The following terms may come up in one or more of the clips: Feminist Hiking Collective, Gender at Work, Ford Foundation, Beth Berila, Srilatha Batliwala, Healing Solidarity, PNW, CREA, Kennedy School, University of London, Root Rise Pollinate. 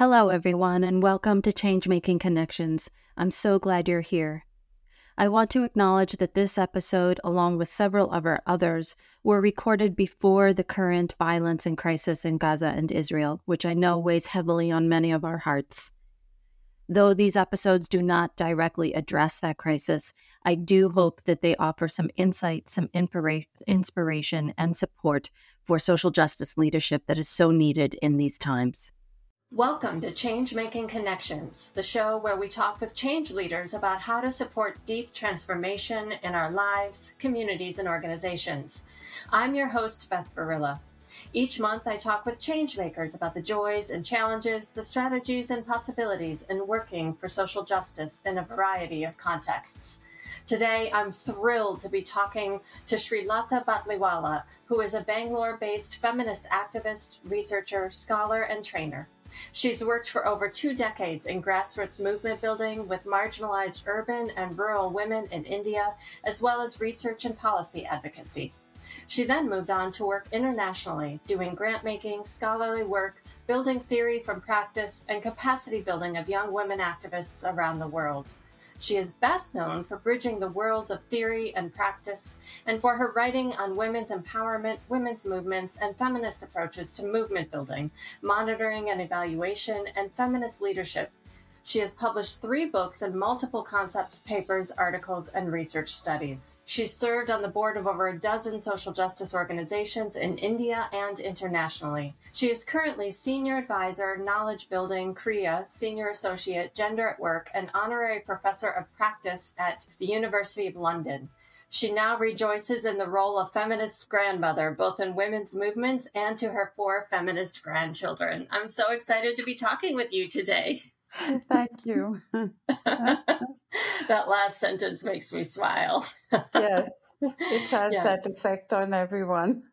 Hello, everyone, and welcome to Changemaking Connections. I'm so glad you're here. I want to acknowledge that this episode, along with several of our others, were recorded before the current violence and crisis in Gaza and Israel, which I know weighs heavily on many of our hearts. Though these episodes do not directly address that crisis, I do hope that they offer some insight, some inspiration, and support for social justice leadership that is so needed in these times. Welcome to Changemaking Connections, the show where we talk with change leaders about how to support deep transformation in our lives, communities, and organizations. I'm your host, Beth Berila. Each month, I talk with changemakers about the joys and challenges, the strategies and possibilities in working for social justice in a variety of contexts. Today, I'm thrilled to be talking to Srilatha Batliwala, who is a Bangalore-based feminist activist, researcher, scholar, and trainer. She's worked for over 2 decades in grassroots movement building with marginalized urban and rural women in India, as well as research and policy advocacy. She then moved on to work internationally, doing grant-making, scholarly work, building theory from practice, and capacity building of young women activists around the world. She is best known for bridging the worlds of theory and practice, and for her writing on women's empowerment, women's movements, and feminist approaches to movement building, monitoring and evaluation, and feminist leadership. She has published 3 books and multiple concepts, papers, articles, and research studies. She's served on the board of over 12 social justice organizations in India and internationally. She is currently Senior Advisor, Knowledge Building, CREA, Senior Associate, Gender at Work, and Honorary Professor of Practice at the University of London. She now rejoices in the role of feminist grandmother, both in women's movements and to her 4 feminist grandchildren. I'm so excited to be talking with you today. Thank you. That last sentence makes me smile. Yes, it has that effect on everyone.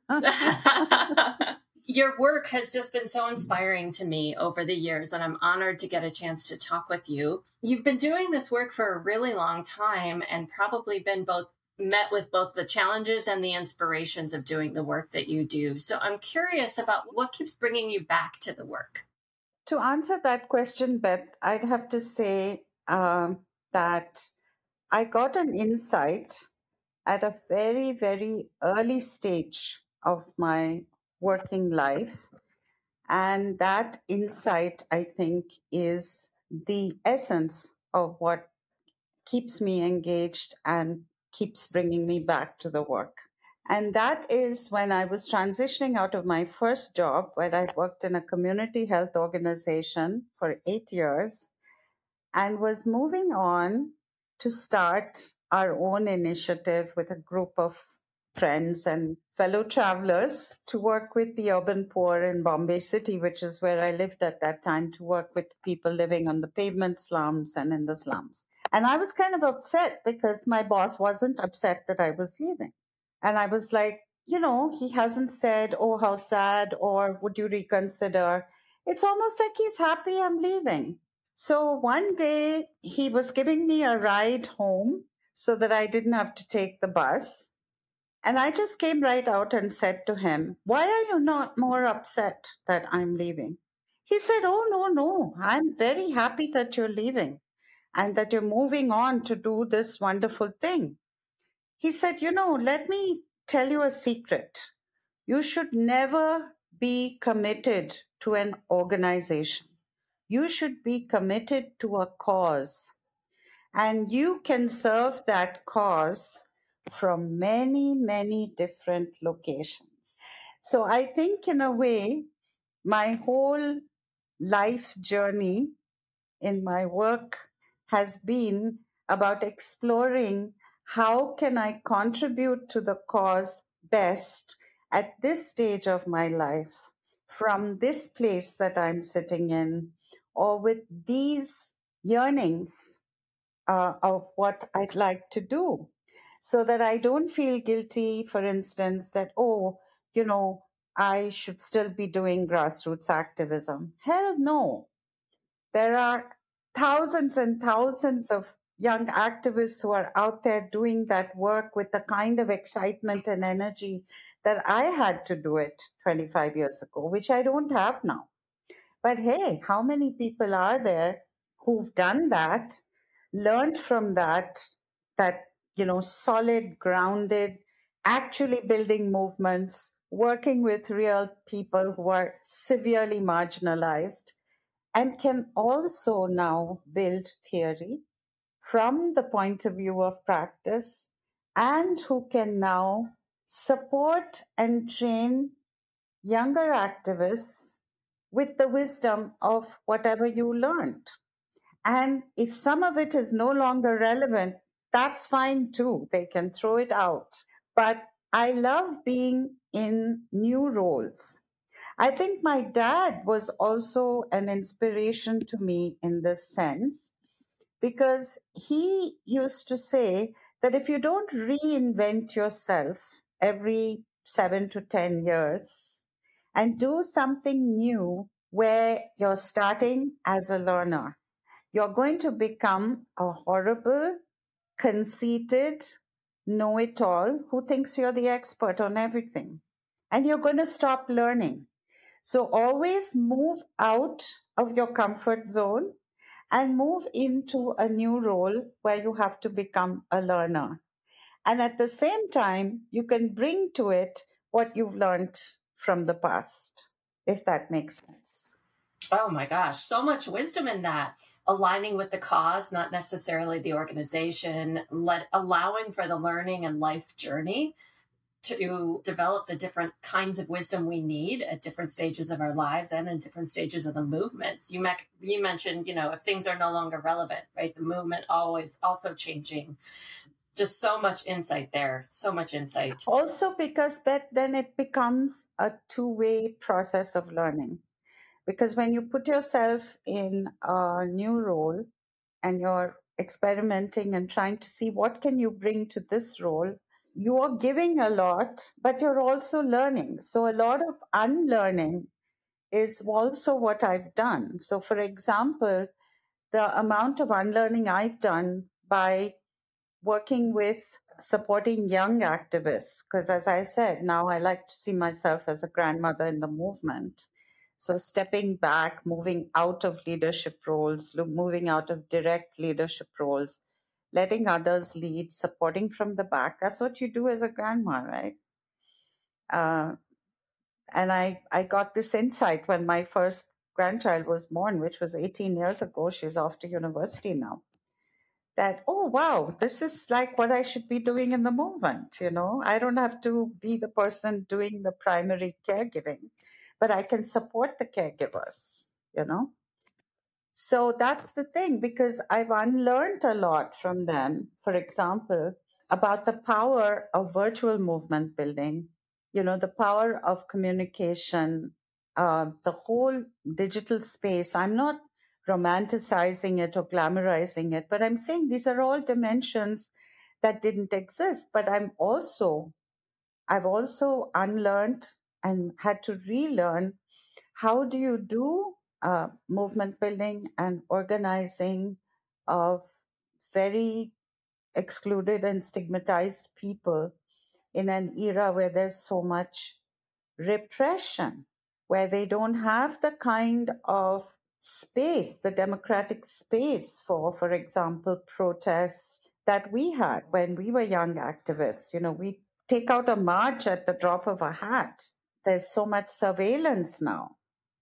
Your work has just been so inspiring to me over the years, and I'm honored to get a chance to talk with you. You've been doing this work for a really long time and probably been met with both the challenges and the inspirations of doing the work that you do. So I'm curious about what keeps bringing you back to the work. To answer that question, Beth, I'd have to say that I got an insight at a very, very early stage of my working life. And that insight, I think, is the essence of what keeps me engaged and keeps bringing me back to the work. And that is when I was transitioning out of my first job, where I worked in a community health organization for 8 years, and was moving on to start our own initiative with a group of friends and fellow travelers to work with the urban poor in Bombay City, which is where I lived at that time, to work with people living on the pavement slums and in the slums. And I was kind of upset because my boss wasn't upset that I was leaving. And I was like, he hasn't said, oh, how sad, or would you reconsider? It's almost like he's happy I'm leaving. So one day he was giving me a ride home so that I didn't have to take the bus. And I just came right out and said to him, why are you not more upset that I'm leaving? He said, oh, no, I'm very happy that you're leaving and that you're moving on to do this wonderful thing. He said, let me tell you a secret. You should never be committed to an organization. You should be committed to a cause. And you can serve that cause from many, many different locations. So I think in a way, my whole life journey in my work has been about exploring how can I contribute to the cause best at this stage of my life, from this place that I'm sitting in, or with these yearnings of what I'd like to do, so that I don't feel guilty, for instance, that, I should still be doing grassroots activism. Hell no. There are thousands and thousands of young activists who are out there doing that work with the kind of excitement and energy that I had to do it 25 years ago, which I don't have now. But hey, how many people are there who've done that, learned from that, you know, solid, grounded, actually building movements, working with real people who are severely marginalized, and can also now build theory from the point of view of practice, and who can now support and train younger activists with the wisdom of whatever you learned. And if some of it is no longer relevant, that's fine too. They can throw it out. But I love being in new roles. I think my dad was also an inspiration to me in this sense, because he used to say that if you don't reinvent yourself every 7 to 10 years and do something new where you're starting as a learner, you're going to become a horrible, conceited know-it-all who thinks you're the expert on everything, and you're going to stop learning. So always move out of your comfort zone and move into a new role where you have to become a learner. And at the same time, you can bring to it what you've learned from the past, if that makes sense. Oh my gosh, so much wisdom in that. Aligning with the cause, not necessarily the organization, allowing for the learning and life journey to develop the different kinds of wisdom we need at different stages of our lives and in different stages of the movements. You mentioned, you know, if things are no longer relevant, right? The movement always also changing. Just so much insight there. So much insight. Also because that then it becomes a two-way process of learning. Because when you put yourself in a new role and you're experimenting and trying to see what can you bring to this role, you are giving a lot, but you're also learning. So a lot of unlearning is also what I've done. So for example, the amount of unlearning I've done by working with supporting young activists, because as I said, now I like to see myself as a grandmother in the movement. So stepping back, moving out of leadership roles, moving out of direct leadership roles, letting others lead, supporting from the back. That's what you do as a grandma, right? And I got this insight when my first grandchild was born, which was 18 years ago. She's off to university now. That, oh, wow, this is like what I should be doing in the movement, you know? I don't have to be the person doing the primary caregiving, but I can support the caregivers, you know? So that's the thing, because I've unlearned a lot from them, for example, about the power of virtual movement building, you know, the power of communication, the whole digital space. I'm not romanticizing it or glamorizing it, but I'm saying these are all dimensions that didn't exist. But I've also unlearned and had to relearn how do you do movement building and organizing of very excluded and stigmatized people in an era where there's so much repression, where they don't have the kind of space, the democratic space for example, protests that we had when we were young activists. You know, we take out a march at the drop of a hat. There's so much surveillance now.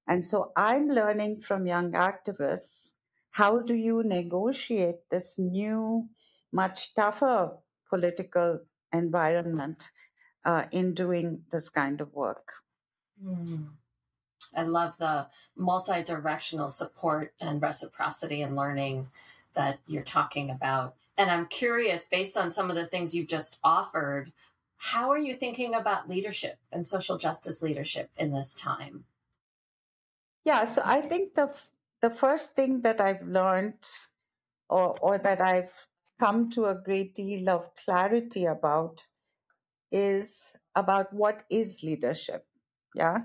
And so I'm learning from young activists, how do you negotiate this new, much tougher political environment in doing this kind of work? Mm. I love the multi-directional support and reciprocity and learning that you're talking about. And I'm curious, based on some of the things you've just offered, how are you thinking about leadership and social justice leadership in this time? Yeah, so I think the first thing that I've learned or that I've come to a great deal of clarity about is about what is leadership, yeah?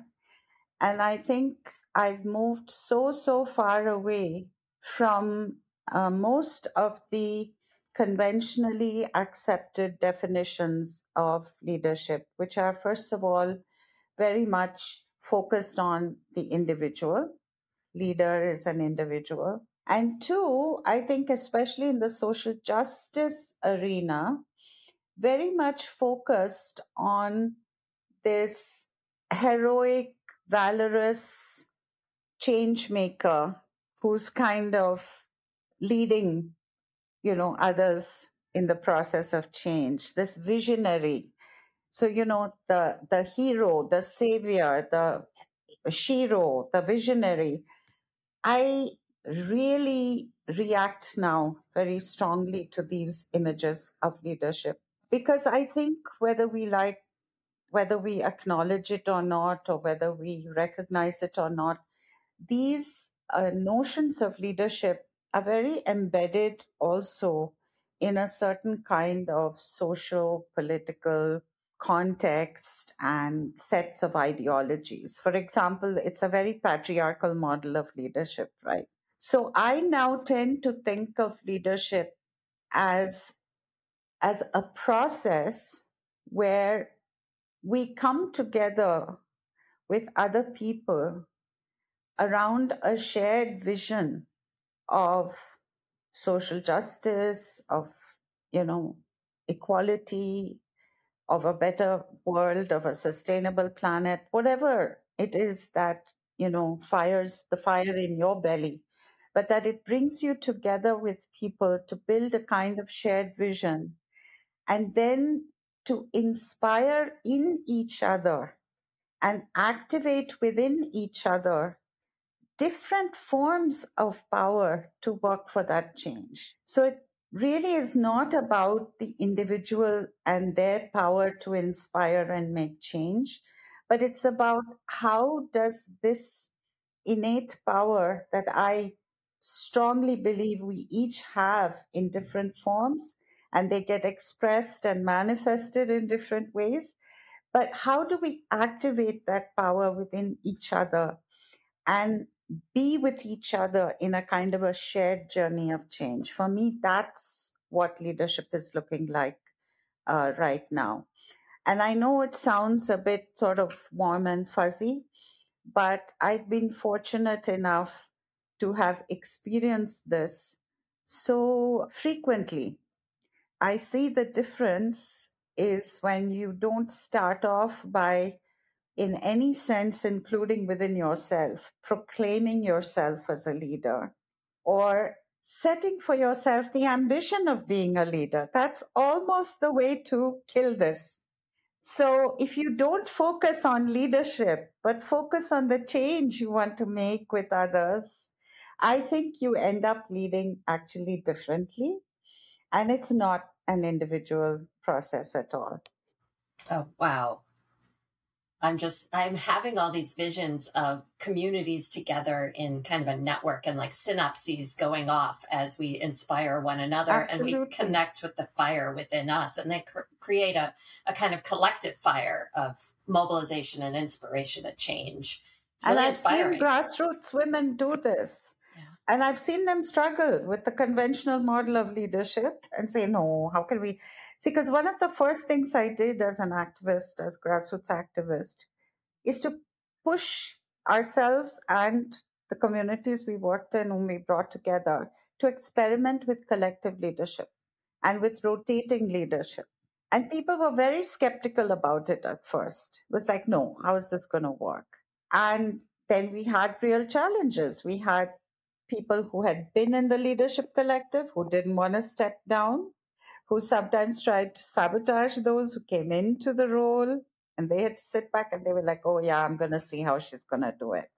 And I think I've moved so far away from most of the conventionally accepted definitions of leadership, which are, first of all, very much focused on the individual. leader is an individual. And two, I think especially in the social justice arena, very much focused on this heroic, valorous change maker who's kind of leading, others in the process of change, this visionary. So, the hero, the savior, the shiro, the visionary. I really react now very strongly to these images of leadership because I think whether we acknowledge it or not, or whether we recognize it or not, these notions of leadership are very embedded also in a certain kind of social, political context and sets of ideologies. For example, it's a very patriarchal model of leadership, right? So I now tend to think of leadership as a process where we come together with other people around a shared vision of social justice, of, equality, of a better world, of a sustainable planet, whatever it is that, fires the fire in your belly, but that it brings you together with people to build a kind of shared vision and then to inspire in each other and activate within each other different forms of power to work for that change. So it really is not about the individual and their power to inspire and make change, but it's about how does this innate power that I strongly believe we each have in different forms, and they get expressed and manifested in different ways, but how do we activate that power within each other and be with each other in a kind of a shared journey of change? For me, that's what leadership is looking like right now. And I know it sounds a bit sort of warm and fuzzy, but I've been fortunate enough to have experienced this so frequently. I see the difference is when you don't start off by, in any sense, including within yourself, proclaiming yourself as a leader or setting for yourself the ambition of being a leader. That's almost the way to kill this. So if you don't focus on leadership, but focus on the change you want to make with others, I think you end up leading actually differently. And it's not an individual process at all. Oh, wow. I'm having all these visions of communities together in kind of a network and like synapses going off as we inspire one another. Absolutely. And we connect with the fire within us and then create a kind of collective fire of mobilization and inspiration and change. It's really inspiring. I've seen grassroots women do this. Yeah. And I've seen them struggle with the conventional model of leadership and say, no, how can we? See, because one of the first things I did as an activist, as grassroots activist, is to push ourselves and the communities we worked in, whom we brought together, to experiment with collective leadership and with rotating leadership. And people were very skeptical about it at first. It was like, no, how is this going to work? And then we had real challenges. We had people who had been in the leadership collective, who didn't want to step down, who sometimes tried to sabotage those who came into the role, and they had to sit back and they were like, oh yeah, I'm going to see how she's going to do it.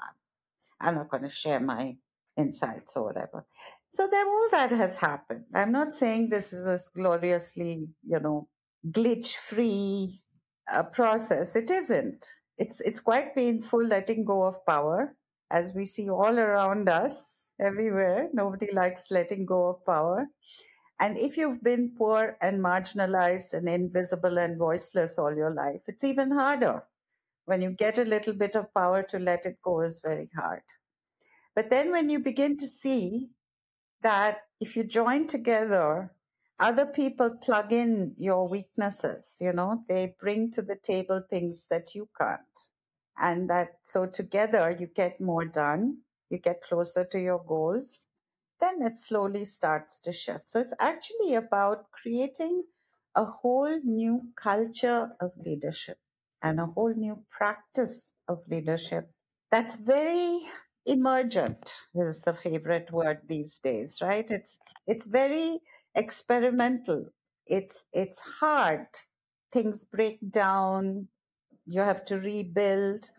I'm not going to share my insights or whatever. So then all that has happened. I'm not saying this is a gloriously, glitch-free process. It isn't. It's quite painful letting go of power, as we see all around us. Everywhere. Nobody likes letting go of power. And if you've been poor and marginalized and invisible and voiceless all your life, it's even harder. When you get a little bit of power, to let it go is very hard. But then when you begin to see that if you join together, other people plug in your weaknesses, they bring to the table things that you can't. And that so together you get more done. you get closer to your goals, then it slowly starts to shift. So it's actually about creating a whole new culture of leadership and a whole new practice of leadership that's very emergent, is the favorite word these days, right? It's very experimental. It's hard. Things break down. You have to rebuild.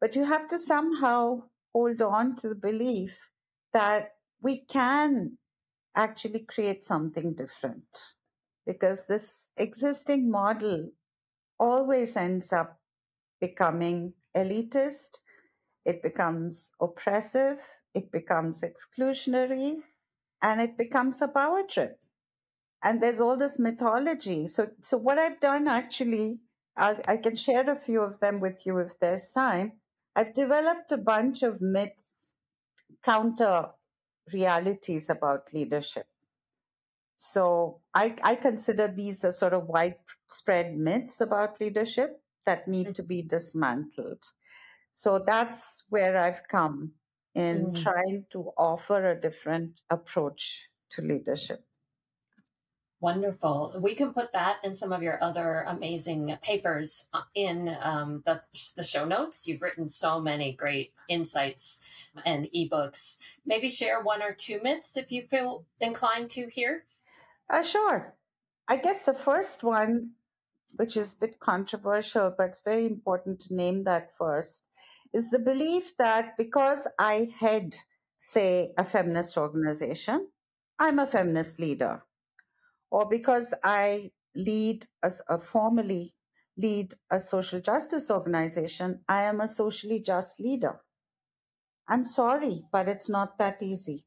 But you have to somehow hold on to the belief that we can actually create something different, because this existing model always ends up becoming elitist. It becomes oppressive. It becomes exclusionary. And it becomes a power trip. And there's all this mythology. So what I've done actually, I can share a few of them with you if there's time. I've developed a bunch of myths, counter realities about leadership. So I consider these the sort of widespread myths about leadership that need to be dismantled. So that's where I've come in trying to offer a different approach to leadership. Wonderful. We can put that and some of your other amazing papers in the show notes. You've written so many great insights and ebooks. Maybe share one or two myths if you feel inclined to here. Sure. I guess the first one, which is a bit controversial, but it's very important to name that first, is the belief that because I head, say, a feminist organization, I'm a feminist leader. Or because I formally lead a social justice organization, I am a socially just leader. I'm sorry, but it's not that easy.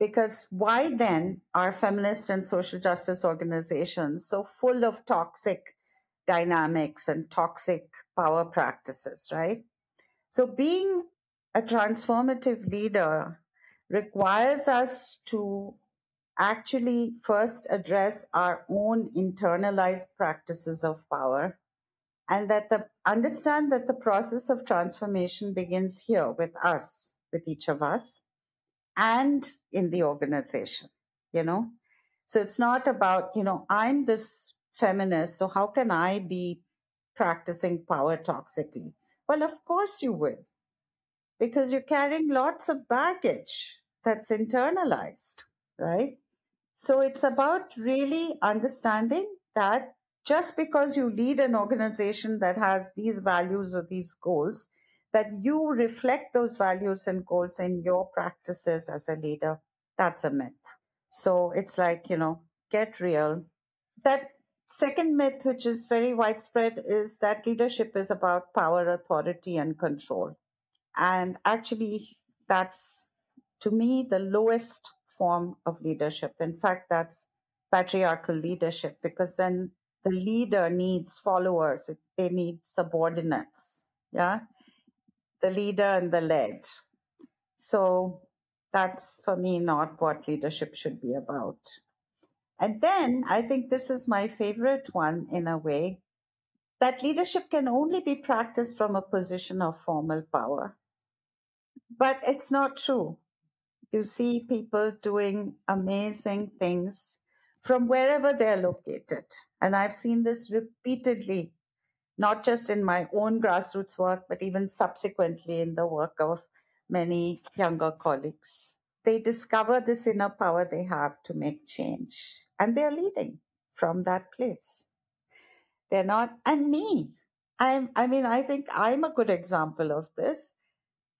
Because why then are feminist and social justice organizations so full of toxic dynamics and toxic power practices, right? So being a transformative leader requires us to actually first address our own internalized practices of power, and that understand that the process of transformation begins here with us, with each of us, and in the organization, So it's not about, I'm this feminist, so how can I be practicing power toxically? Well, of course you will, because you're carrying lots of baggage that's internalized, right? So it's about really understanding that just because you lead an organization that has these values or these goals, that you reflect those values and goals in your practices as a leader, that's a myth. So it's like, get real. That second myth, which is very widespread, is that leadership is about power, authority, and control. And actually, that's, to me, the lowest form of leadership. In fact, that's patriarchal leadership, because then the leader needs followers, they need subordinates, the leader and the led. So that's, for me, not what leadership should be about. And then I think this is my favorite one in a way, that leadership can only be practiced from a position of formal power. But it's not true. You see people doing amazing things from wherever they're located. And I've seen this repeatedly, not just in my own grassroots work, but even subsequently in the work of many younger colleagues. They discover this inner power they have to make change, and they're leading from that place. They're not, and me. I think I'm a good example of this.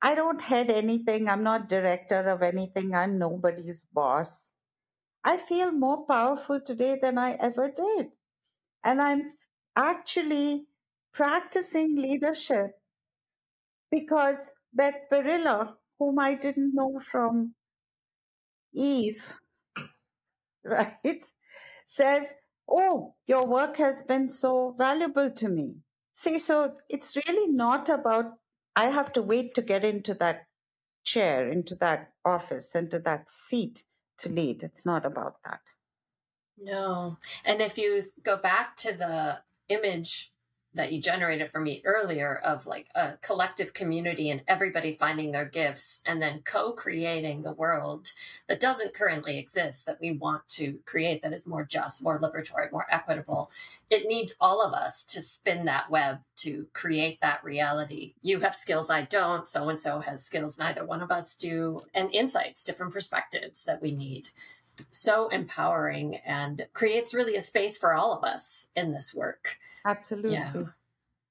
I don't head anything. I'm not director of anything. I'm nobody's boss. I feel more powerful today than I ever did. And I'm actually practicing leadership because Beth Berila, whom I didn't know from Eve, right, says, "Oh, your work has been so valuable to me." See, so it's really not about I have to wait to get into that chair, into that office, into that seat to lead. It's not about that. No. And if you go back to the image that you generated for me earlier of like a collective community and everybody finding their gifts and then co-creating the world that doesn't currently exist, that we want to create, that is more just, more liberatory, more equitable. It needs all of us to spin that web to create that reality. You have skills I don't, so-and-so has skills neither one of us do, and insights, different perspectives that we need. So empowering and creates really a space for all of us in this work. Absolutely.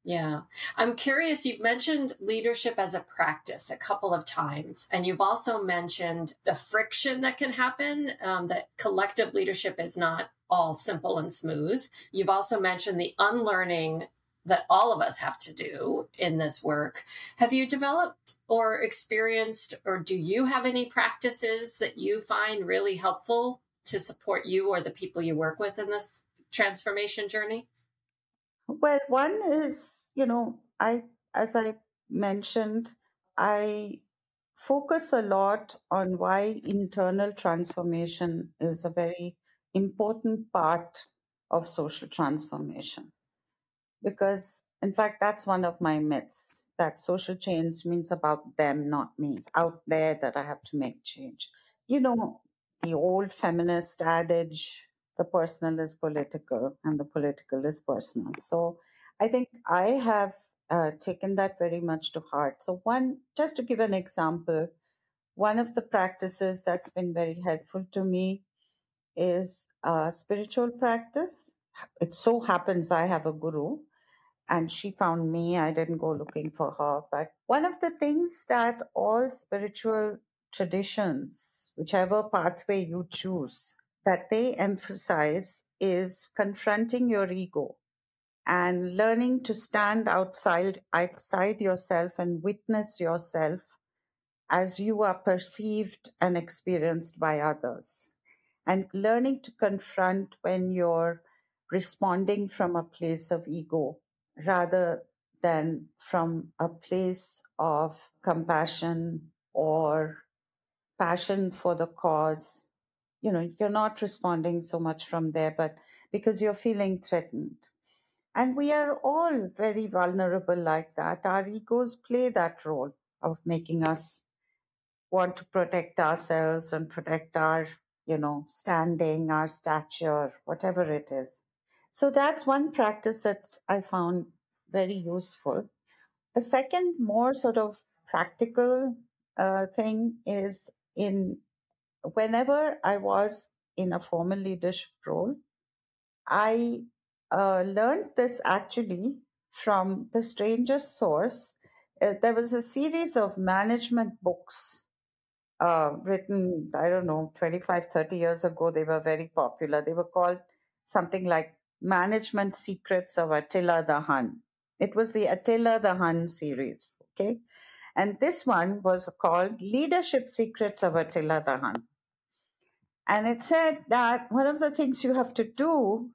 Yeah. I'm curious, you've mentioned leadership as a practice a couple of times, and you've also mentioned the friction that can happen, that collective leadership is not all simple and smooth. You've also mentioned the unlearning that all of us have to do in this work. Have you developed or experienced, or do you have any practices that you find really helpful to support you or the people you work with in this transformation journey? Well, one is, as I mentioned, I focus a lot on why internal transformation is a very important part of social transformation. Because, in fact, that's one of my myths, that social change means about them, not me. It's out there that I have to make change. The old feminist adage, the personal is political and the political is personal. So I think I have taken that very much to heart. So one, just to give an example, one of the practices that's been very helpful to me is spiritual practice. It so happens I have a guru, and she found me. I didn't go looking for her. But one of the things that all spiritual traditions, whichever pathway you choose, that they emphasize is confronting your ego and learning to stand outside yourself and witness yourself as you are perceived and experienced by others, and learning to confront when you're responding from a place of ego rather than from a place of compassion or passion for the cause. You're not responding so much from there, but because you're feeling threatened. And we are all very vulnerable like that. Our egos play that role of making us want to protect ourselves and protect our, standing, our stature, whatever it is. So that's one practice that I found very useful. A second, more sort of practical thing is whenever I was in a formal leadership role, I learned this actually from the strangest source. There was a series of management books written, 25, 30 years ago. They were very popular. They were called something like Management Secrets of Attila the Hun. It was the Attila the Hun series, okay? And this one was called Leadership Secrets of Attila the Hun. And it said that one of the things you have to do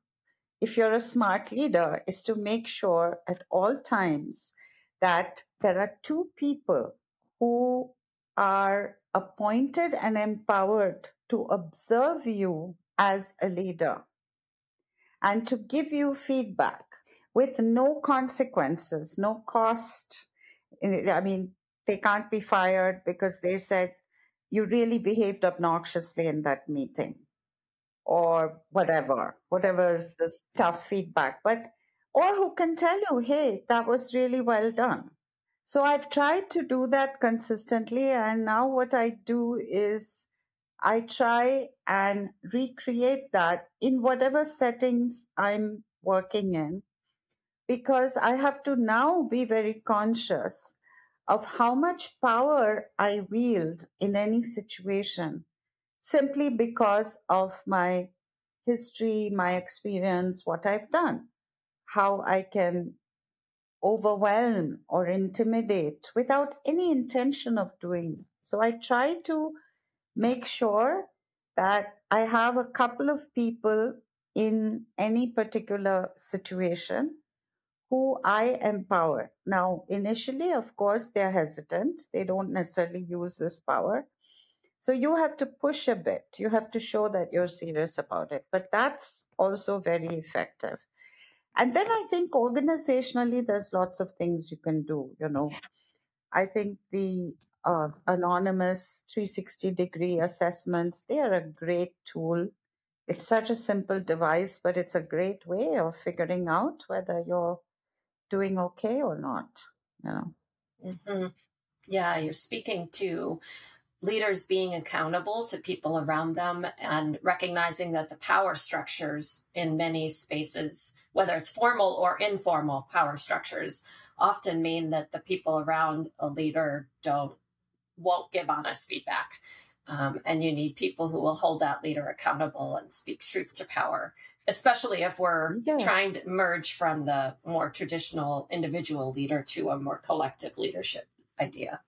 if you're a smart leader is to make sure at all times that there are two people who are appointed and empowered to observe you as a leader and to give you feedback with no consequences, no cost. I mean, they can't be fired because they said, you really behaved obnoxiously in that meeting or whatever is this tough feedback. Or who can tell you, hey, that was really well done. So I've tried to do that consistently. And now what I do is I try and recreate that in whatever settings I'm working in, because I have to now be very conscious of how much power I wield in any situation simply because of my history, my experience, what I've done, how I can overwhelm or intimidate without any intention of doing it. So I try to make sure that I have a couple of people in any particular situation who I empower. Now, initially, of course, they're hesitant. They don't necessarily use this power. So you have to push a bit. You have to show that you're serious about it. But that's also very effective. And then I think organizationally, there's lots of things you can do. You know, I think the anonymous 360-degree assessments, they are a great tool. It's such a simple device, but it's a great way of figuring out whether you're doing okay or not, you know. Mm-hmm. Yeah, you're speaking to leaders being accountable to people around them and recognizing that the power structures in many spaces, whether it's formal or informal power structures, often mean that the people around a leader won't give honest feedback. And you need people who will hold that leader accountable and speak truth to power, especially if we're trying to merge from the more traditional individual leader to a more collective leadership idea.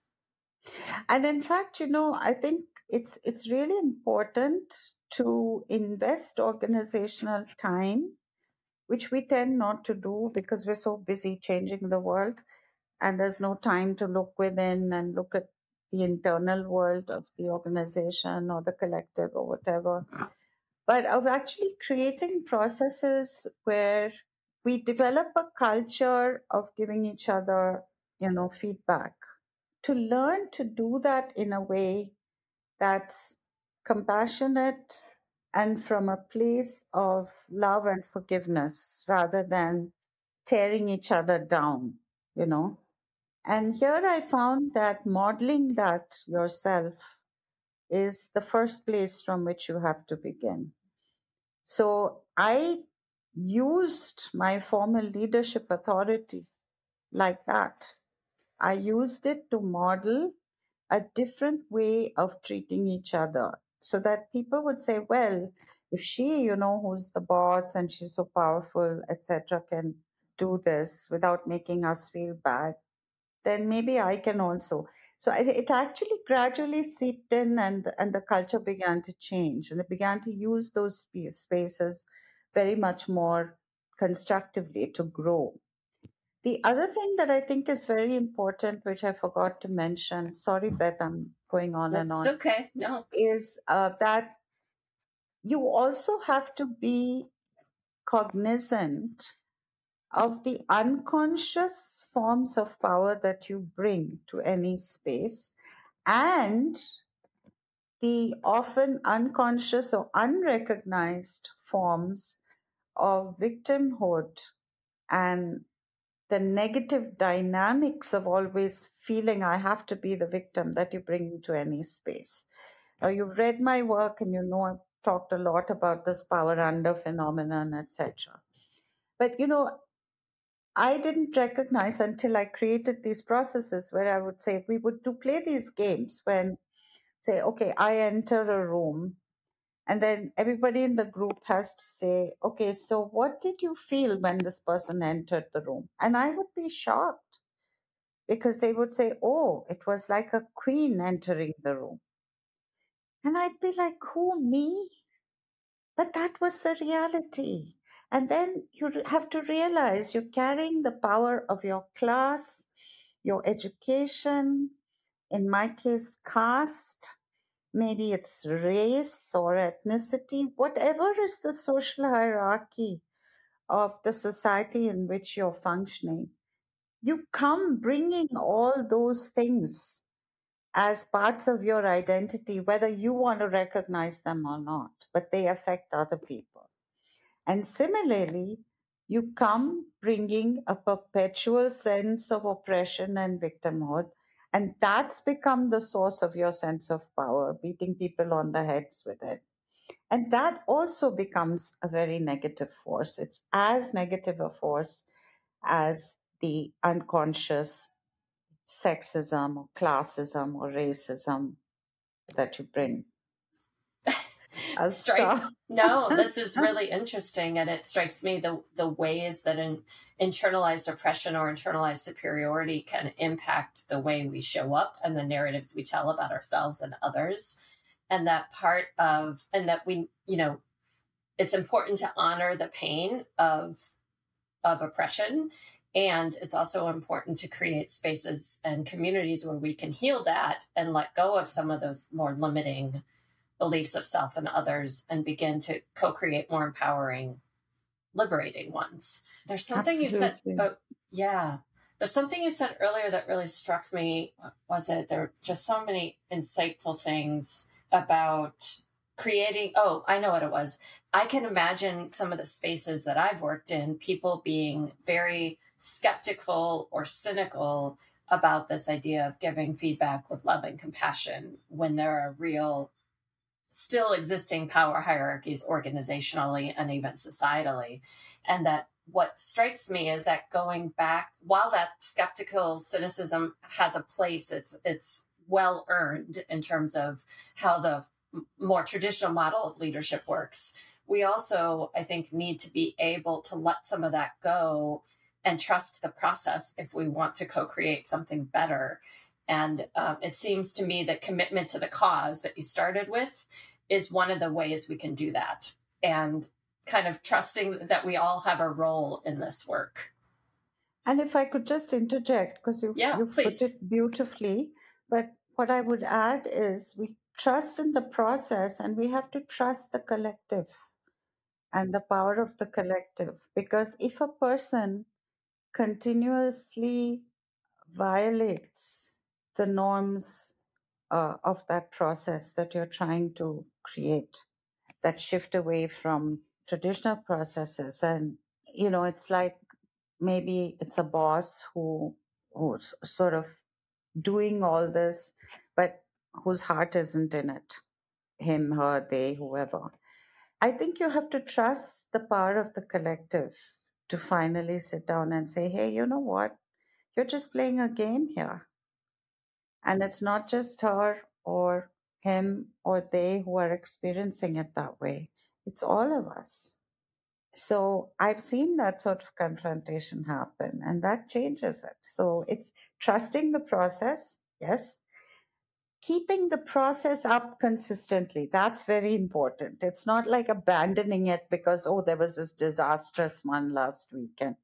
And in fact, you know, I think it's really important to invest organizational time, which we tend not to do because we're so busy changing the world and there's no time to look within and look at the internal world of the organization or the collective or whatever, but of actually creating processes where we develop a culture of giving each other, you know, feedback. To learn to do that in a way that's compassionate and from a place of love and forgiveness rather than tearing each other down, you know. And here I found that modeling that yourself is the first place from which you have to begin. So I used my formal leadership authority like that. I used it to model a different way of treating each other so that people would say, well, if she, you know, who's the boss and she's so powerful, etc., can do this without making us feel bad, then maybe I can also. So it actually gradually seeped in and the culture began to change and they began to use those spaces very much more constructively to grow. The other thing that I think is very important, which I forgot to mention, sorry, Beth, I'm going on and on. It's okay. No, is that you also have to be cognizant of the unconscious forms of power that you bring to any space and the often unconscious or unrecognized forms of victimhood and the negative dynamics of always feeling I have to be the victim that you bring to any space. Now, you've read my work and you know I've talked a lot about this power under phenomenon, etc. But, you know, I didn't recognize until I created these processes where I would say we would play these games when, say, okay, I enter a room and then everybody in the group has to say, okay, so what did you feel when this person entered the room? And I would be shocked because they would say, oh, it was like a queen entering the room. And I'd be like, who, me? But that was the reality. And then you have to realize you're carrying the power of your class, your education, in my case, caste, maybe it's race or ethnicity, whatever is the social hierarchy of the society in which you're functioning. You come bringing all those things as parts of your identity, whether you want to recognize them or not, but they affect other people. And similarly, you come bringing a perpetual sense of oppression and victimhood. And that's become the source of your sense of power, beating people on the heads with it. And that also becomes a very negative force. It's as negative a force as the unconscious sexism or classism or racism that you bring. No, this is really interesting. And it strikes me the ways that internalized oppression or internalized superiority can impact the way we show up and the narratives we tell about ourselves and others. And that part of, and that we, you know, it's important to honor the pain of oppression. And it's also important to create spaces and communities where we can heal that and let go of some of those more limiting beliefs of self and others and begin to co-create more empowering liberating ones. There's something Absolutely. You said, oh, yeah. There's something you said earlier that really struck me. What was it? There were just so many insightful things about creating. Oh, I know what it was. I can imagine some of the spaces that I've worked in, people being very skeptical or cynical about this idea of giving feedback with love and compassion when there are real, still existing power hierarchies organizationally and even societally. And that what strikes me is that going back, while that skeptical cynicism has a place, it's well earned in terms of how the more traditional model of leadership works. We also, I think, need to be able to let some of that go and trust the process if we want to co-create something better. And it seems to me that commitment to the cause that you started with is one of the ways we can do that. And kind of trusting that we all have a role in this work. And if I could just interject, because you've put it beautifully, but what I would add is we trust in the process and we have to trust the collective and the power of the collective. Because if a person continuously violates the norms of that process that you're trying to create, that shift away from traditional processes. And, you know, it's like maybe it's a boss who's sort of doing all this, but whose heart isn't in it, him, her, they, whoever. I think you have to trust the power of the collective to finally sit down and say, hey, you know what? You're just playing a game here. And it's not just her or him or they who are experiencing it that way. It's all of us. So I've seen that sort of confrontation happen, and that changes it. So it's trusting the process, yes. Keeping the process up consistently, that's very important. It's not like abandoning it because, oh, there was this disastrous one last weekend.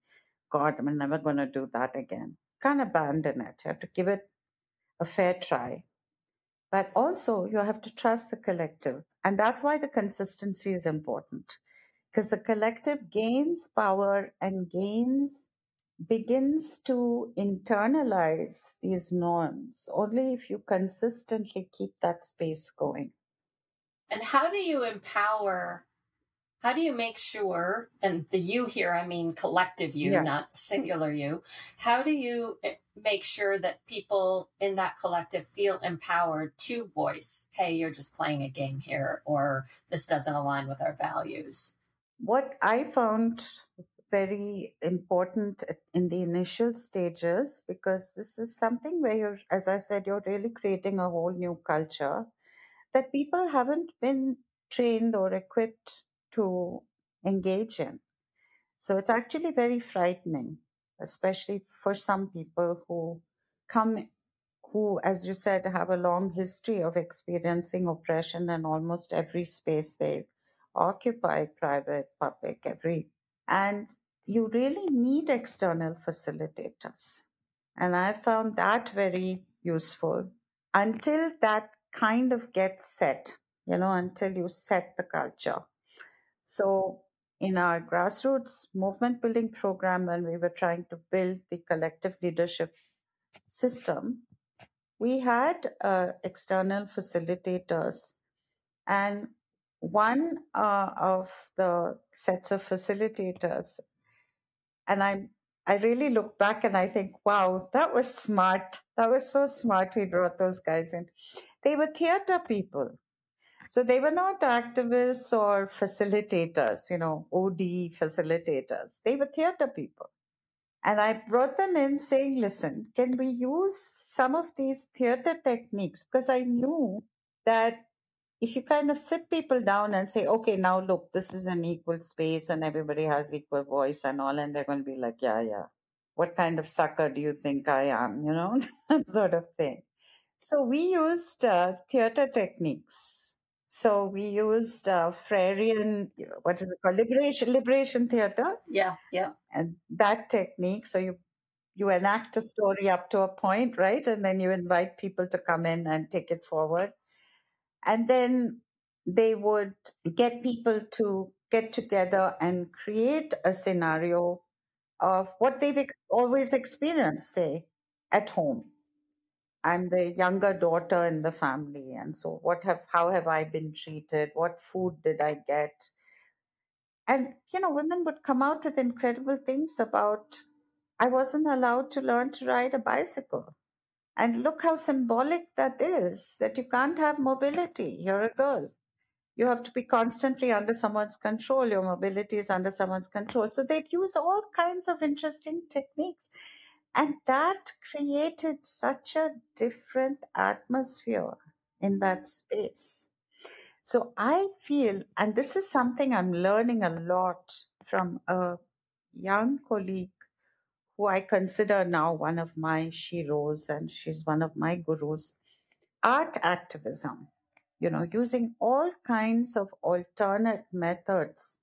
God, I'm never going to do that again. Can't abandon it. You have to give it a fair try. But also, you have to trust the collective. And that's why the consistency is important, because the collective gains power and begins to internalize these norms only if you consistently keep that space going. And how do you make sure, and the you here, I mean collective you, not singular you, how do you make sure that people in that collective feel empowered to voice, hey, you're just playing a game here, or this doesn't align with our values? What I found very important in the initial stages, because this is something where you're, as I said, you're really creating a whole new culture that people haven't been trained or equipped to engage in. So it's actually very frightening, especially for some people who, as you said, have a long history of experiencing oppression in almost every space they occupy, private, public, and you really need external facilitators. And I found that very useful until that kind of gets set, you know, until you set the culture. So in our grassroots movement building program, when we were trying to build the collective leadership system, we had external facilitators. And one of the sets of facilitators, and I really look back and I think, wow, that was smart. That was so smart we brought those guys in. They were theater people. So they were not activists or facilitators, you know, OD facilitators. They were theater people. And I brought them in saying, listen, can we use some of these theater techniques? Because I knew that if you kind of sit people down and say, okay, now look, this is an equal space and everybody has equal voice and all, and they're going to be like, yeah, what kind of sucker do you think I am? You know, that sort of thing. So we used theater techniques. So we used Freirean, what is it called? Liberation theater. Yeah. And that technique. So you enact a story up to a point, right? And then you invite people to come in and take it forward. And then they would get people to get together and create a scenario of what they've always experienced, say, at home. I'm the younger daughter in the family, and so how have I been treated? What food did I get? And, women would come out with incredible things about, I wasn't allowed to learn to ride a bicycle. And look how symbolic that is, that you can't have mobility. You're a girl. You have to be constantly under someone's control. Your mobility is under someone's control. So they'd use all kinds of interesting techniques. And that created such a different atmosphere in that space. So I feel, and this is something I'm learning a lot from a young colleague who I consider now one of my sheroes, and she's one of my gurus, art activism, using all kinds of alternate methods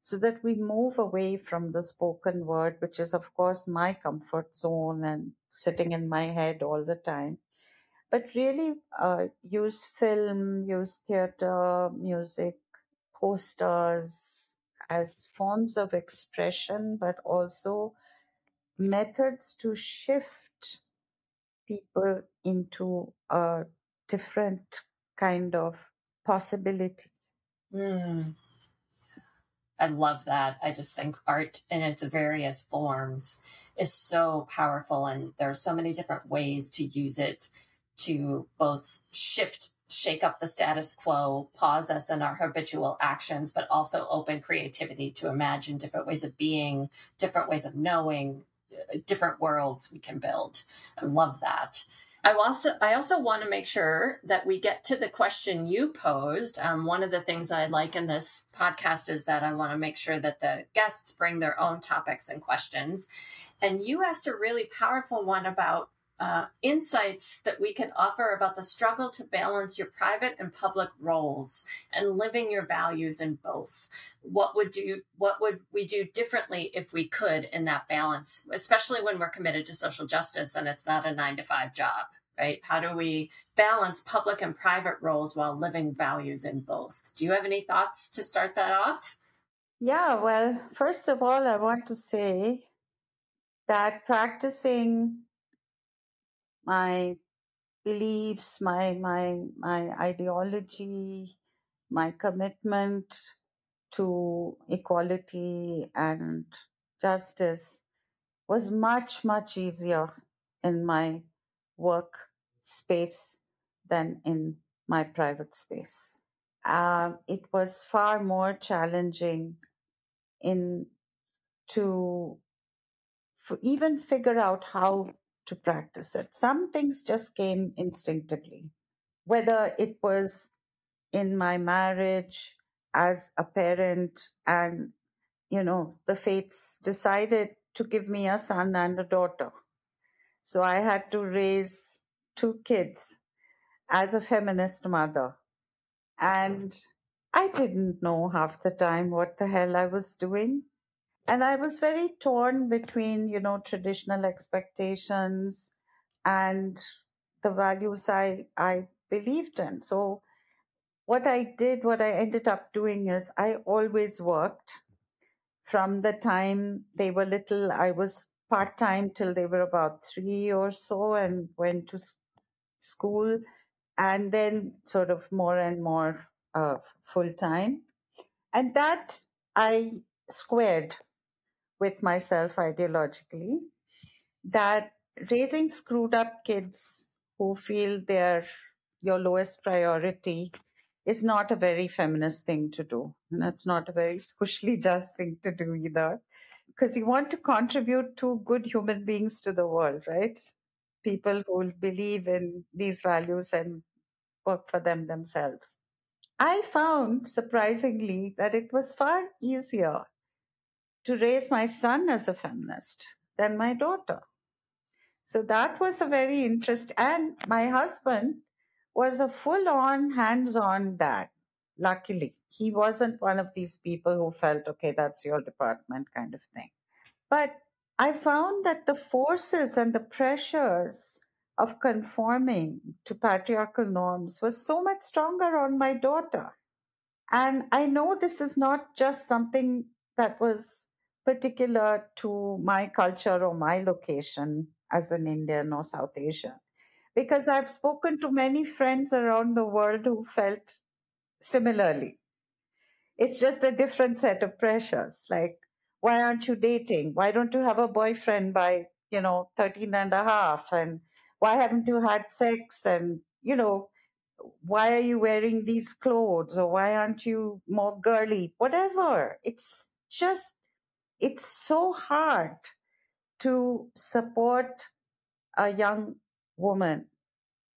so that we move away from the spoken word, which is, of course, my comfort zone and sitting in my head all the time, but really use film, use theater, music, posters as forms of expression, but also methods to shift people into a different kind of possibility. Mm. I love that. I just think art in its various forms is so powerful, and there are so many different ways to use it to both shake up the status quo, pause us in our habitual actions, but also open creativity to imagine different ways of being, different ways of knowing, different worlds we can build. I love that. I also want to make sure that we get to the question you posed. One of the things that I like in this podcast is that I want to make sure that the guests bring their own topics and questions. And you asked a really powerful one about insights that we can offer about the struggle to balance your private and public roles and living your values in both. What would we do differently if we could in that balance, especially when we're committed to social justice and it's not a 9-to-5 job, right? How do we balance public and private roles while living values in both? Do you have any thoughts to start that off? Yeah, well, first of all, I want to say that practicing my beliefs, my ideology, my commitment to equality and justice was much, much easier in my work space than in my private space. It was far more challenging to even figure out how to practice it. Some things just came instinctively, whether it was in my marriage as a parent and, the fates decided to give me a son and a daughter. So I had to raise 2 kids as a feminist mother. And I didn't know half the time what the hell I was doing. And I was very torn between, traditional expectations and the values I believed in. So what I ended up doing is I always worked from the time they were little. I was part-time till they were about 3 or so and went to school, and then sort of more and more full-time. And that I squared with myself ideologically, that raising screwed up kids who feel they're your lowest priority is not a very feminist thing to do. And that's not a very socially just thing to do either, because you want to contribute to good human beings to the world, right? People who believe in these values and work for them themselves. I found, surprisingly, that it was far easier to raise my son as a feminist than my daughter. So that was a very interesting, and my husband was a full-on, hands-on dad, luckily. He wasn't one of these people who felt, okay, that's your department kind of thing. But I found that the forces and the pressures of conforming to patriarchal norms was so much stronger on my daughter. And I know this is not just something that was particular to my culture or my location as an Indian or South Asian, because I've spoken to many friends around the world who felt similarly. It's just a different set of pressures. Like, why aren't you dating? Why don't you have a boyfriend by, 13 and a half? And why haven't you had sex? And, why are you wearing these clothes? Or why aren't you more girly? Whatever. It's so hard to support a young woman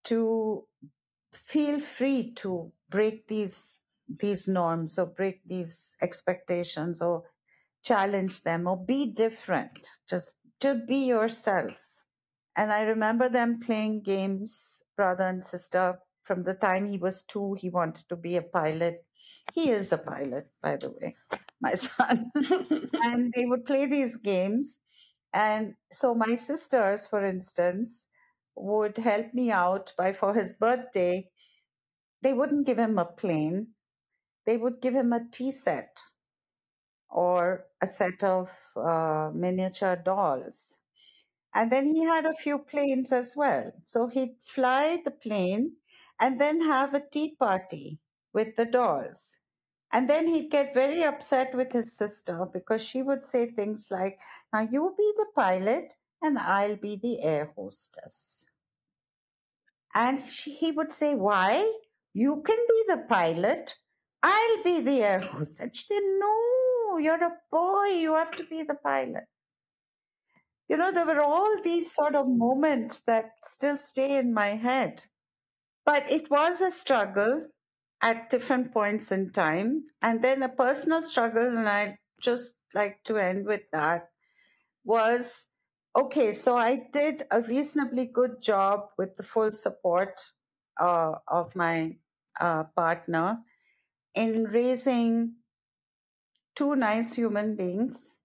to feel free to break these norms or break these expectations or challenge them or be different, just to be yourself. And I remember them playing games, brother and sister. From the time he was 2, he wanted to be a pilot. He is a pilot, by the way, my son. And they would play these games. And so my sisters, for instance, would help me out for his birthday. They wouldn't give him a plane. They would give him a tea set or a set of miniature dolls. And then he had a few planes as well. So he'd fly the plane and then have a tea party with the dolls. And then he'd get very upset with his sister because she would say things like, now you be the pilot and I'll be the air hostess. And he would say, why? You can be the pilot. I'll be the air hostess. And she said, no, you're a boy. You have to be the pilot. There were all these sort of moments that still stay in my head. But it was a struggle at different points in time. And then a personal struggle, and I'd just like to end with that, was, okay, so I did a reasonably good job with the full support of my partner in raising two nice human beings,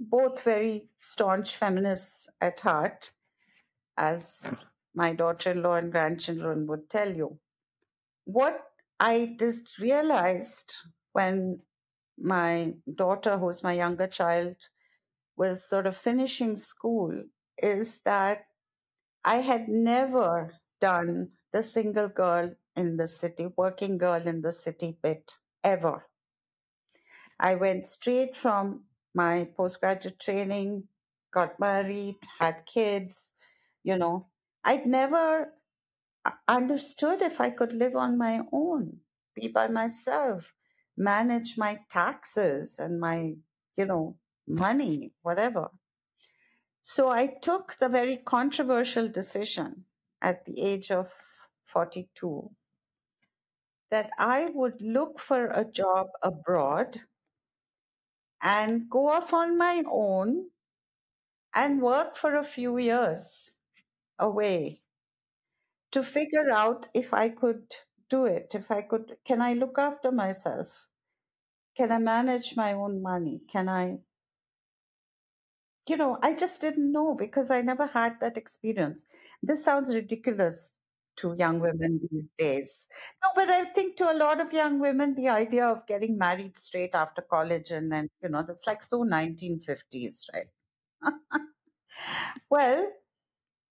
both very staunch feminists at heart, as my daughter-in-law and grandchildren would tell you. What I just realized when my daughter, who's my younger child, was sort of finishing school is that I had never done the single girl in the city, working girl in the city bit ever. I went straight from my postgraduate training, got married, had kids, I'd never understood if I could live on my own, be by myself, manage my taxes and my, money, whatever. So I took the very controversial decision at the age of 42 that I would look for a job abroad and go off on my own and work for a few years away to figure out if I could do it, can I look after myself? Can I manage my own money? Can I, I just didn't know because I never had that experience. This sounds ridiculous to young women these days. No, but I think to a lot of young women, the idea of getting married straight after college and then, that's like so 1950s, right? Well,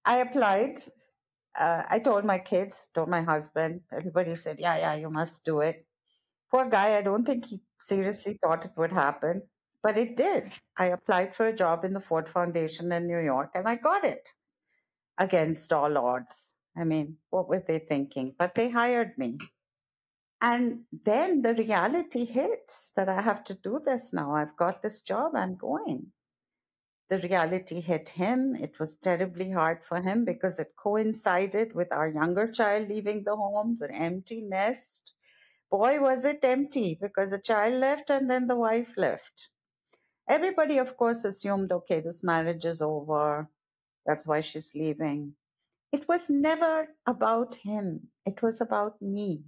I applied. I told my kids, told my husband, everybody said, yeah, you must do it. Poor guy, I don't think he seriously thought it would happen, but it did. I applied for a job in the Ford Foundation in New York and I got it against all odds. I mean, what were they thinking? But they hired me. And then the reality hits that I have to do this now. I've got this job. I'm going. The reality hit him. It was terribly hard for him because it coincided with our younger child leaving the home, the empty nest. Boy, was it empty because the child left and then the wife left. Everybody, of course, assumed, okay, this marriage is over. That's why she's leaving. It was never about him. It was about me.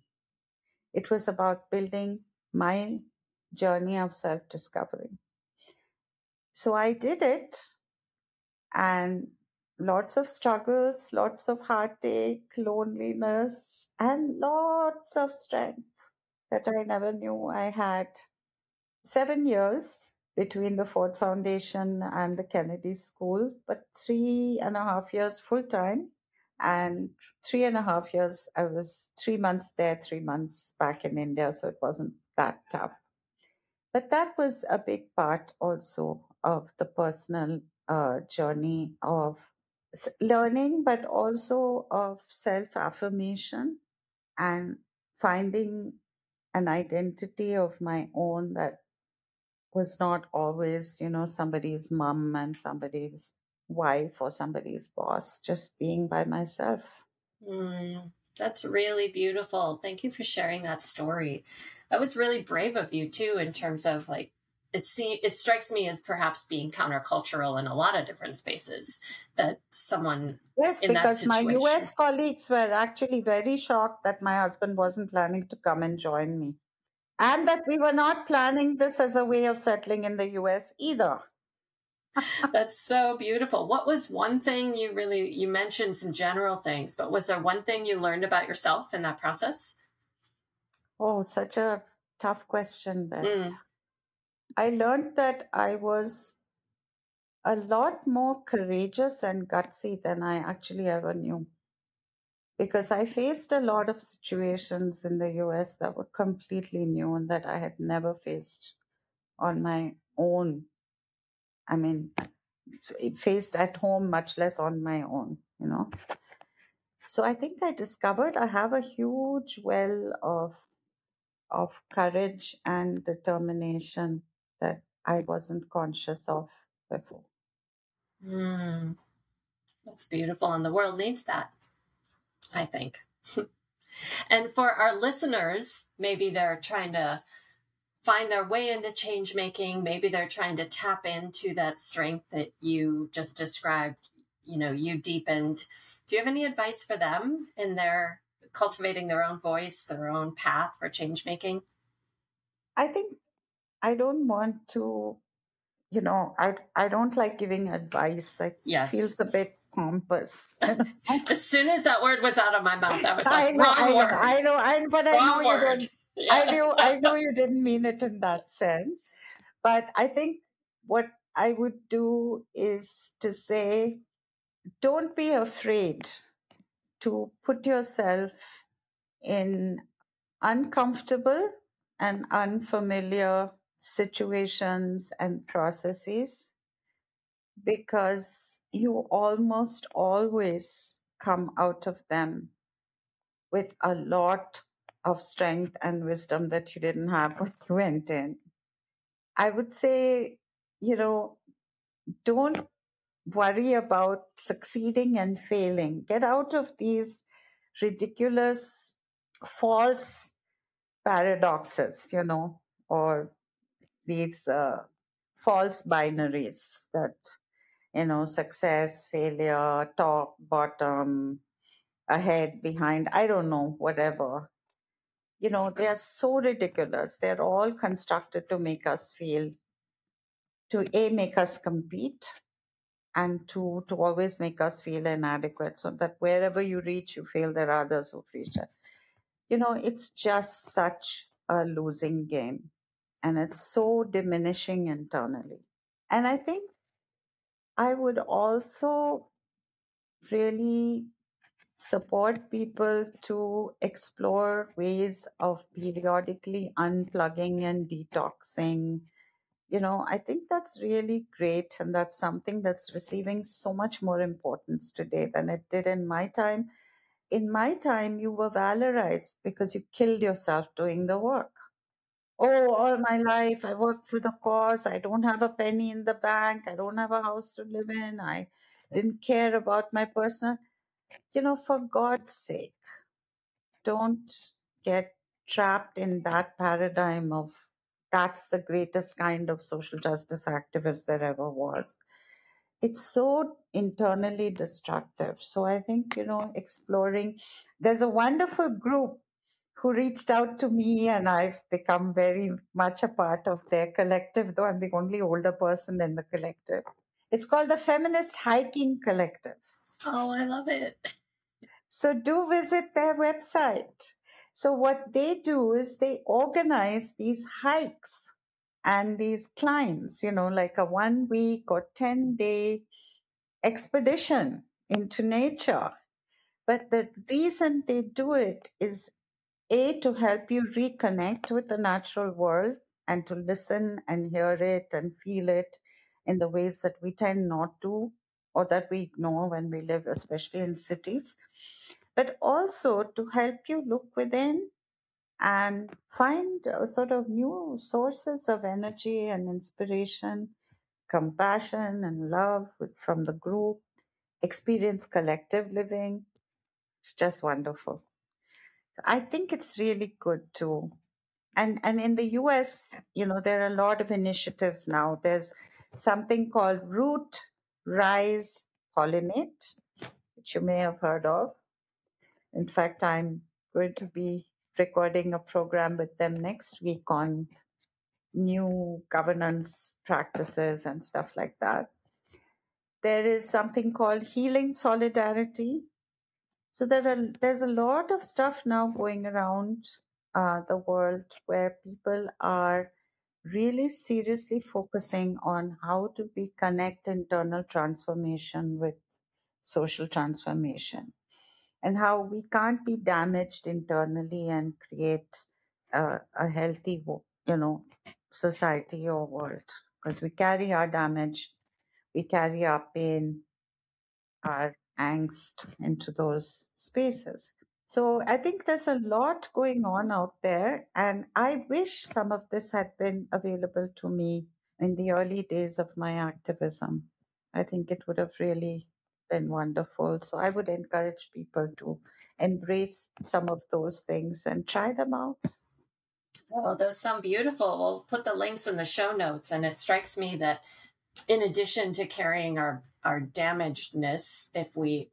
It was about building my journey of self-discovery. So I did it, and lots of struggles, lots of heartache, loneliness, and lots of strength that I never knew I had. 7 years between the Ford Foundation and the Kennedy School, but 3.5 years full-time, and 3.5 years, I was 3 months there, 3 months back in India, so it wasn't that tough. But that was a big part also of the personal journey of learning, but also of self-affirmation and finding an identity of my own that was not always, you know, somebody's mom and somebody's wife or somebody's boss, just being by myself. That's really beautiful. Thank you for sharing that story. That was really brave of you too, in terms of like, it strikes me as perhaps being countercultural in a lot of different spaces that someone in that situation. Yes, because my US colleagues were actually very shocked that my husband wasn't planning to come and join me, and that we were not planning this as a way of settling in the US either. That's so beautiful. What was one thing you mentioned some general things, but was there one thing you learned about yourself in that process? Oh, such a tough question, Beth. I learned that I was a lot more courageous and gutsy than I actually ever knew, because I faced a lot of situations in the US that were completely new and that I had never faced on my own. I mean, faced at home, much less on my own, you know. So I think I discovered I have a huge well of courage and determination that I wasn't conscious of before. That's beautiful. And the world needs that, I think. And for our listeners, maybe they're trying to find their way into change making. Maybe they're trying to tap into that strength that you just described, you know, you deepened. Do you have any advice for them in their cultivating their own voice, their own path for change making? I think I don't want to, you know, I don't like giving advice. It feels a bit pompous. As soon as that word was out of my mouth, I was like, wrong word. I know, but I know you don't. Yeah. I know you didn't mean it in that sense, but I think what I would do is to say, don't be afraid to put yourself in uncomfortable and unfamiliar situations and processes, because you almost always come out of them with a lot of strength and wisdom that you didn't have when you went in. I would say, you know, don't worry about succeeding and failing. Get out of these ridiculous, false paradoxes, you know, or these false binaries that, you know, success, failure, top, bottom, ahead, behind, I don't know, whatever. You know, they are so ridiculous. They're all constructed to make us feel, to A, make us compete, and two, to always make us feel inadequate, so that wherever you reach, you feel there are others who've reached it. You know, it's just such a losing game, and it's so diminishing internally. And I think I would also really support people to explore ways of periodically unplugging and detoxing. You know, I think that's really great, and that's something that's receiving so much more importance today than it did in my time. In my time, you were valorized because you killed yourself doing the work. Oh, all my life I worked for the cause. I don't have a penny in the bank. I don't have a house to live in. I didn't care about my personal. You know, for God's sake, don't get trapped in that paradigm of that's the greatest kind of social justice activist there ever was. It's so internally destructive. So I think, you know, exploring. There's a wonderful group who reached out to me, and I've become very much a part of their collective, though I'm the only older person in the collective. It's called the Feminist Hiking Collective. Oh, I love it. So do visit their website. So what they do is they organize these hikes and these climbs, you know, like a 1 week or 10-day expedition into nature. But the reason they do it is, A, to help you reconnect with the natural world and to listen and hear it and feel it in the ways that we tend not to, or that we ignore when we live, especially in cities, but also to help you look within and find sort of new sources of energy and inspiration, compassion and love from the group, experience collective living. It's just wonderful. I think it's really good too. And in the US, you know, there are a lot of initiatives now. There's something called Root Rise Pollinate, which you may have heard of. In fact, I'm going to be recording a program with them next week on new governance practices and stuff like that. There is something called Healing Solidarity. So there's a lot of stuff now going around the world where people are really seriously focusing on how do we connect internal transformation with social transformation and how we can't be damaged internally and create a healthy, you know, society or world, because we carry our damage, we carry our pain, our angst into those spaces. So I think there's a lot going on out there, and I wish some of this had been available to me in the early days of my activism. I think it would have really been wonderful. So I would encourage people to embrace some of those things and try them out. Oh, those sound beautiful. We'll put the links in the show notes. And it strikes me that in addition to carrying our damagedness, if we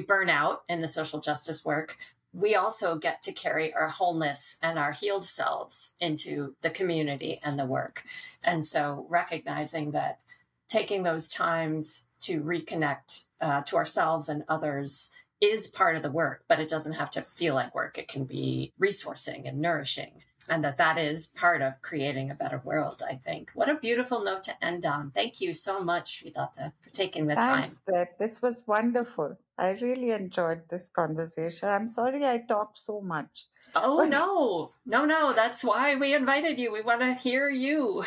burn out in the social justice work, we also get to carry our wholeness and our healed selves into the community and the work. And so recognizing that, taking those times to reconnect to ourselves and others is part of the work, but it doesn't have to feel like work. It can be resourcing and nourishing, and that is part of creating a better world, I think. What a beautiful note to end on. Thank you so much, Srilatha, for taking the time. Thanks, Beth. This was wonderful. I really enjoyed this conversation. I'm sorry I talked so much. Oh, no. That's why we invited you. We want to hear you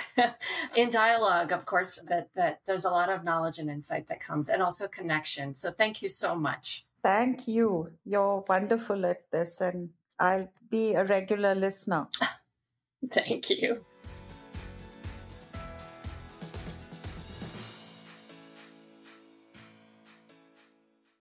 in dialogue, of course, that there's a lot of knowledge and insight that comes, and also connection. So thank you so much. Thank you. You're wonderful at this, and I'll be a regular listener. Thank you.